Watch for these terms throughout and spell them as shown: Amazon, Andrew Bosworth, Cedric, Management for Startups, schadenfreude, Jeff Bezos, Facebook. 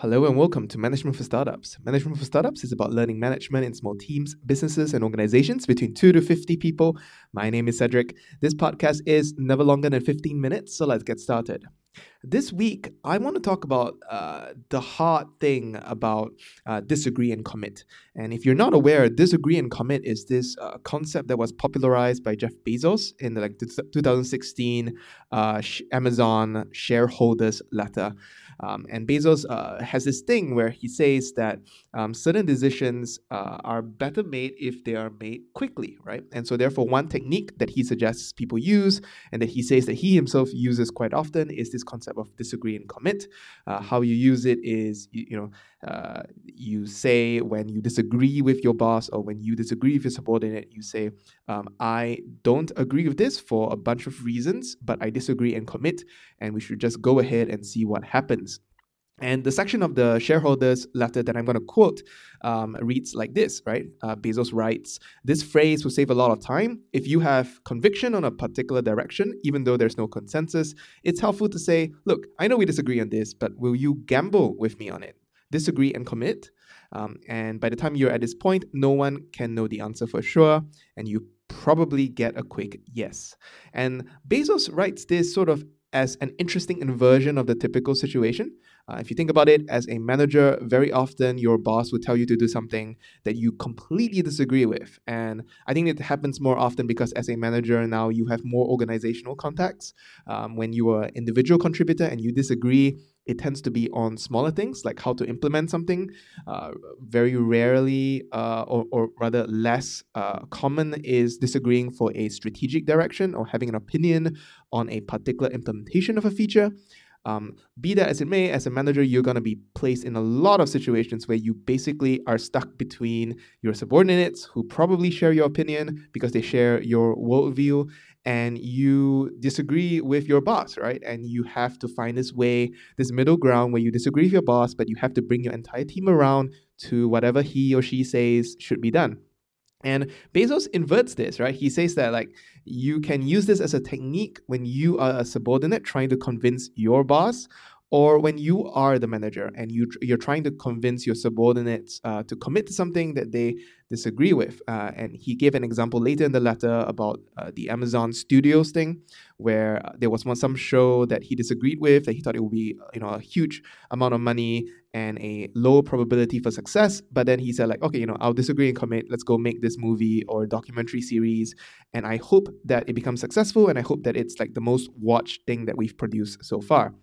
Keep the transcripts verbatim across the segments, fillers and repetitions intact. Hello and welcome to Management for Startups. Management for Startups is about learning management in small teams, businesses and organizations between two to fifty people. My name is Cedric. This podcast is never longer than fifteen minutes, so let's get started. This week, I want to talk about uh, the hard thing about uh, disagree and commit. And if you're not aware, disagree and commit is this uh, concept that was popularized by Jeff Bezos in the like two thousand sixteen uh, sh- Amazon shareholders letter. Um, and Bezos uh, has this thing where he says that um, certain decisions uh, are better made if they are made quickly, right? And so therefore, one technique that he suggests people use and that he says that he himself uses quite often is this concept of disagree and commit. Uh, how you use it is, you, you know, uh, you say when you disagree with your boss or when you disagree with your subordinate, you say, um, I don't agree with this for a bunch of reasons, but I disagree and commit, and we should just go ahead and see what happens. And the section of the shareholders letter that I'm going to quote um, reads like this, right? Uh, Bezos writes, "This phrase will save a lot of time. If you have conviction on a particular direction, even though there's no consensus, it's helpful to say, look, I know we disagree on this, but will you gamble with me on it? Disagree and commit. Um, and by the time you're at this point, no one can know the answer for sure, and you probably get a quick yes." And Bezos writes this sort of as an interesting inversion of the typical situation. Uh, if you think about it, as a manager, very often your boss will tell you to do something that you completely disagree with. And I think it happens more often because as a manager now, you have more organizational contacts. Um, when you are an individual contributor and you disagree, it tends to be on smaller things, like how to implement something. Uh, very rarely, uh, or, or rather less uh, common, is disagreeing for a strategic direction or having an opinion on a particular implementation of a feature. Um, be that as it may, as a manager, you're going to be placed in a lot of situations where you basically are stuck between your subordinates who probably share your opinion because they share your worldview, and you disagree with your boss, right? And you have to find this way, this middle ground where you disagree with your boss, but you have to bring your entire team around to whatever he or she says should be done. And Bezos inverts this, right? He says that like you can use this as a technique when you are a subordinate trying to convince your boss, or when you are the manager and you, you're trying to convince your subordinates uh, to commit to something that they disagree with. Uh, and he gave an example later in the letter about uh, the Amazon Studios thing, where there was one, some show that he disagreed with, that he thought it would be, you know, a huge amount of money and a low probability for success. But then he said like, okay, you know, I'll disagree and commit. Let's go make this movie or documentary series. And I hope that it becomes successful. And I hope that it's like the most watched thing that we've produced so far.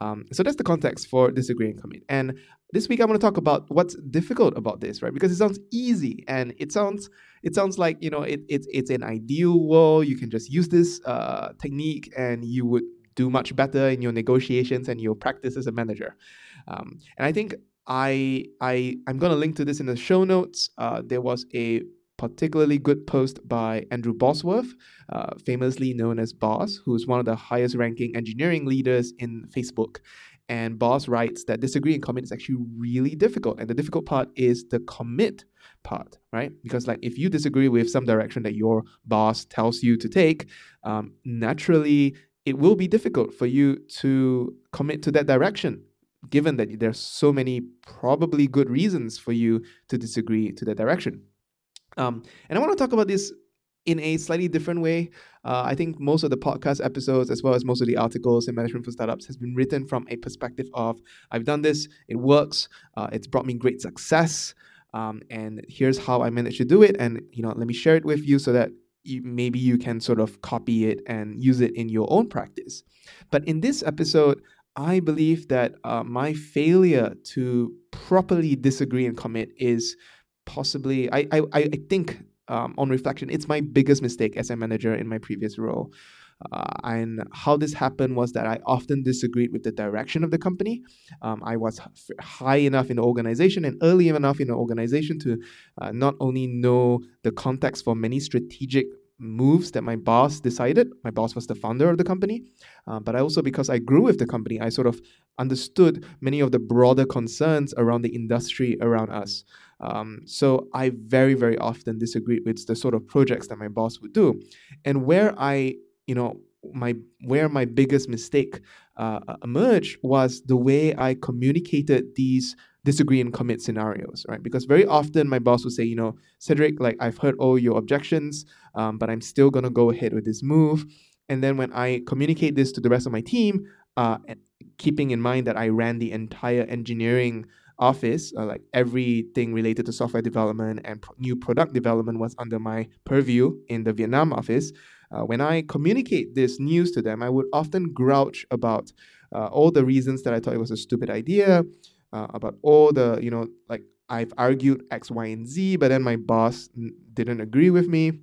Um, so that's the context for disagree and commit. And this week I want to talk about what's difficult about this, right? Because it sounds easy and it sounds it sounds like, you know, it, it it's an ideal world. You can just use this uh, technique and you would do much better in your negotiations and your practice as a manager. Um, and I think I I I'm going to link to this in the show notes. Uh, there was a particularly good post by Andrew Bosworth, uh, famously known as Boss, who is one of the highest ranking engineering leaders in Facebook. And Boss writes that disagree and commit is actually really difficult. And the difficult part is the commit part, right? Because like if you disagree with some direction that your boss tells you to take, um, naturally it will be difficult for you to commit to that direction, given that there's so many probably good reasons for you to disagree to that direction. Um, and I want to talk about this in a slightly different way. Uh, I think most of the podcast episodes, as well as most of the articles in Management for Startups, has been written from a perspective of, I've done this, it works, uh, it's brought me great success, um, and here's how I managed to do it. And, you know, let me share it with you so that you, maybe you can sort of copy it and use it in your own practice. But in this episode, I believe that uh, my failure to properly disagree and commit is Possibly, I I, I think um, on reflection, it's my biggest mistake as a manager in my previous role. Uh, and how this happened was that I often disagreed with the direction of the company. Um, I was f- high enough in the organization and early enough in the organization to uh, not only know the context for many strategic moves that my boss decided. My boss was the founder of the company, uh, but I also, because I grew with the company, I sort of understood many of the broader concerns around the industry around us. Um, so I very, very often disagreed with the sort of projects that my boss would do. And where I, you know, my where my biggest mistake uh, emerged was the way I communicated these disagree and commit scenarios, right? Because very often my boss would say, you know, Cedric, like I've heard all your objections, um, but I'm still going to go ahead with this move. And then when I communicate this to the rest of my team, uh, keeping in mind that I ran the entire engineering office, uh, like everything related to software development and pro- new product development was under my purview in the Vietnam office. Uh, when I communicate this news to them, I would often grouch about uh, all the reasons that I thought it was a stupid idea, uh, about all the, you know, like I've argued X, Y, and Z, but then my boss n- didn't agree with me.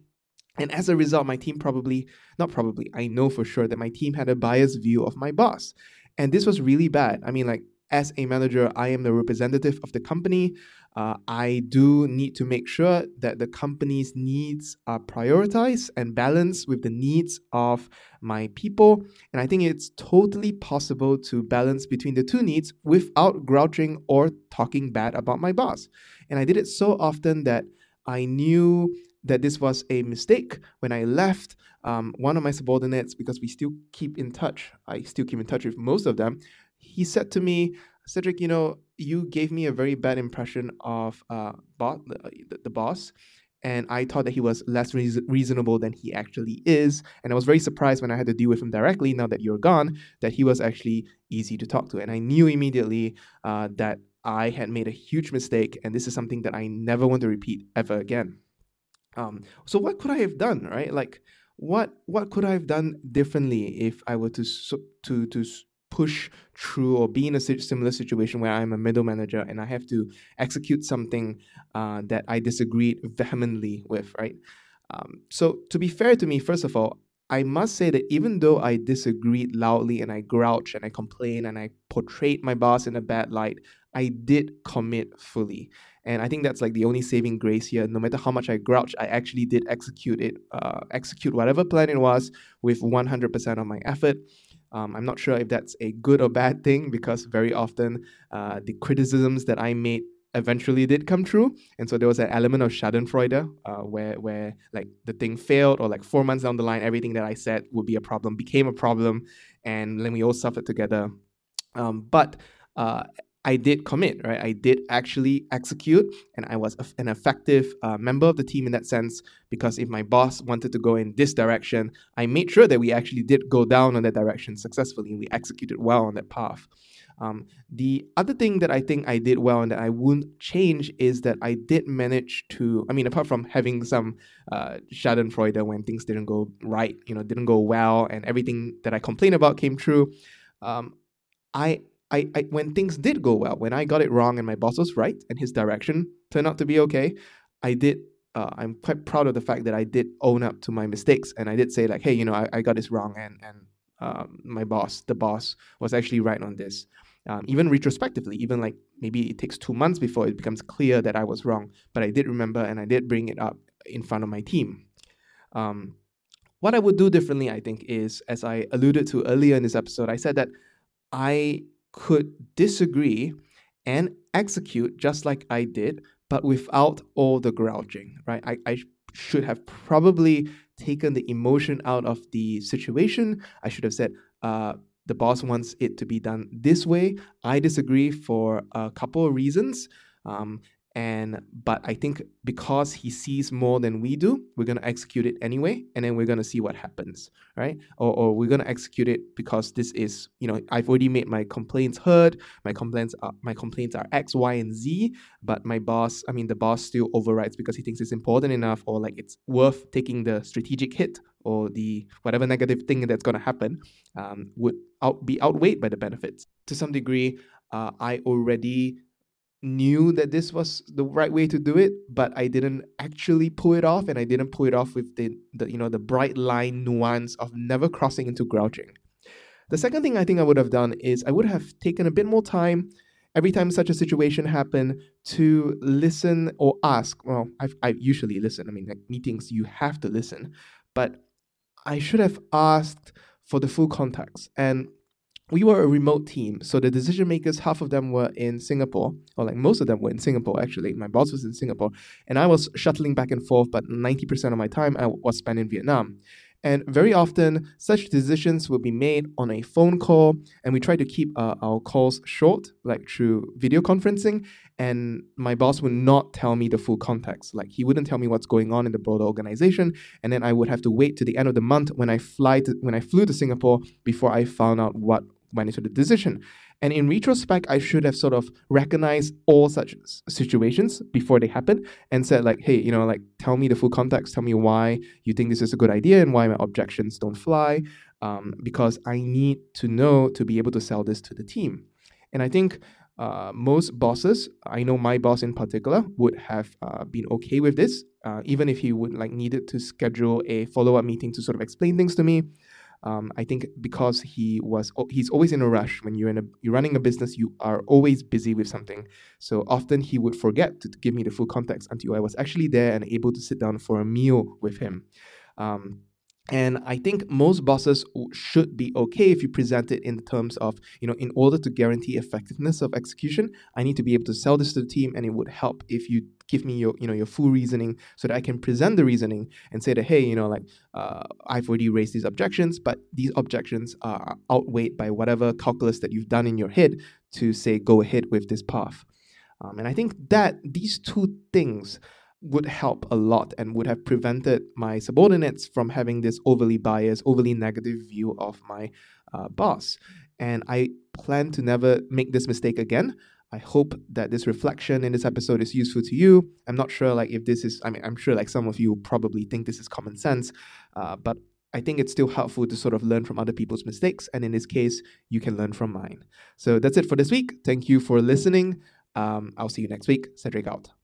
And as a result, my team probably, not probably, I know for sure that my team had a biased view of my boss. And this was really bad. I mean, like, as a manager, I am the representative of the company. Uh, I do need to make sure that the company's needs are prioritized and balanced with the needs of my people. And I think it's totally possible to balance between the two needs without grouching or talking bad about my boss. And I did it so often that I knew that this was a mistake. When I left, um, one of my subordinates, because we still keep in touch, I still keep in touch with most of them, he said to me, Cedric, you know, you gave me a very bad impression of uh, bo- the, the boss, and I thought that he was less re- reasonable than he actually is. And I was very surprised when I had to deal with him directly, now that you're gone, that he was actually easy to talk to. And I knew immediately uh, that I had made a huge mistake, and this is something that I never want to repeat ever again. Um, so what could I have done, right? Like, what what could I have done differently if I were to to to push through or be in a similar situation where I'm a middle manager and I have to execute something uh, that I disagreed vehemently with, right? Um, so to be fair to me, first of all, I must say that even though I disagreed loudly and I grouched and I complained and I portrayed my boss in a bad light, I did commit fully. And I think that's like the only saving grace here. No matter how much I grouched, I actually did execute it, uh, execute whatever plan it was with one hundred percent of my effort. Um, I'm not sure if that's a good or bad thing, because very often uh, the criticisms that I made eventually did come true. And so there was an element of schadenfreude uh, where, where like the thing failed, or like four months down the line, everything that I said would be a problem became a problem. And then we all suffered together. Um, but uh, I did commit, right? I did actually execute, and I was an effective uh, member of the team in that sense, because if my boss wanted to go in this direction, I made sure that we actually did go down on that direction successfully, and we executed well on that path. Um, the other thing that I think I did well and that I wouldn't change is that I did manage to, I mean, apart from having some uh, schadenfreude when things didn't go right, you know, didn't go well, and everything that I complained about came true, um, I I, I, when things did go well, when I got it wrong and my boss was right and his direction turned out to be okay, I did, uh, I'm quite proud of the fact that I did own up to my mistakes, and I did say like, hey, you know, I, I got this wrong, and, and um, my boss, the boss was actually right on this. Um, even retrospectively, even like maybe it takes two months before it becomes clear that I was wrong, but I did remember and I did bring it up in front of my team. Um, what I would do differently, I think, is, as I alluded to earlier in this episode, I said that I could disagree and execute just like I did, but without all the grouching, right? I, I should have probably taken the emotion out of the situation. I should have said, uh, the boss wants it to be done this way. I disagree for a couple of reasons. Um, and but I think because he sees more than we do, we're going to execute it anyway, and then we're going to see what happens, right? Or, or we're going to execute it because this is, you know, I've already made my complaints heard. My complaints are my complaints are X, Y, and Z. But my boss, I mean, the boss still overrides because he thinks it's important enough, or like it's worth taking the strategic hit, or the whatever negative thing that's going to happen um, would out, be outweighed by the benefits. To some degree, uh, I already knew that this was the right way to do it, but I didn't actually pull it off, and I didn't pull it off with the, the you know the bright line nuance of never crossing into grouching. The second thing I think I would have done is I would have taken a bit more time every time such a situation happened to listen or ask. Well, I've, I usually listen. I mean, like meetings, you have to listen, but I should have asked for the full context. And we were a remote team, so the decision makers, half of them were in Singapore, or like most of them were in Singapore, actually. My boss was in Singapore, and I was shuttling back and forth, but ninety percent of my time I was spent in Vietnam. And very often, such decisions will be made on a phone call, and we try to keep uh, our calls short, like through video conferencing, and my boss would not tell me the full context. Like, he wouldn't tell me what's going on in the broader organization, and then I would have to wait to the end of the month when I fly to, when I flew to Singapore before I found out what went into the decision. And in retrospect, I should have sort of recognized all such situations before they happened and said, like, hey, you know, like, tell me the full context. Tell me why you think this is a good idea and why my objections don't fly, um, because I need to know to be able to sell this to the team. And I think uh, most bosses, I know my boss in particular, would have uh, been okay with this, uh, even if he would like needed to schedule a follow-up meeting to sort of explain things to me. Um, I think because he was, he's always in a rush. When you're in a, you're running a business, you are always busy with something. So often he would forget to, to give me the full context until I was actually there and able to sit down for a meal with him. Um, and I think most bosses should be okay if you present it in terms of, you know, in order to guarantee effectiveness of execution, I need to be able to sell this to the team, and it would help if you give me your, you know, your full reasoning so that I can present the reasoning and say that, hey, you know, like, uh, I've already raised these objections, but these objections are outweighed by whatever calculus that you've done in your head to say, go ahead with this path. Um, and I think that these two things would help a lot and would have prevented my subordinates from having this overly biased, overly negative view of my uh, boss. And I plan to never make this mistake again. I hope that this reflection in this episode is useful to you. I'm not sure like if this is, I mean, I'm sure like some of you probably think this is common sense, uh, but I think it's still helpful to sort of learn from other people's mistakes. And in this case, you can learn from mine. So that's it for this week. Thank you for listening. Um, I'll see you next week. Cedric out.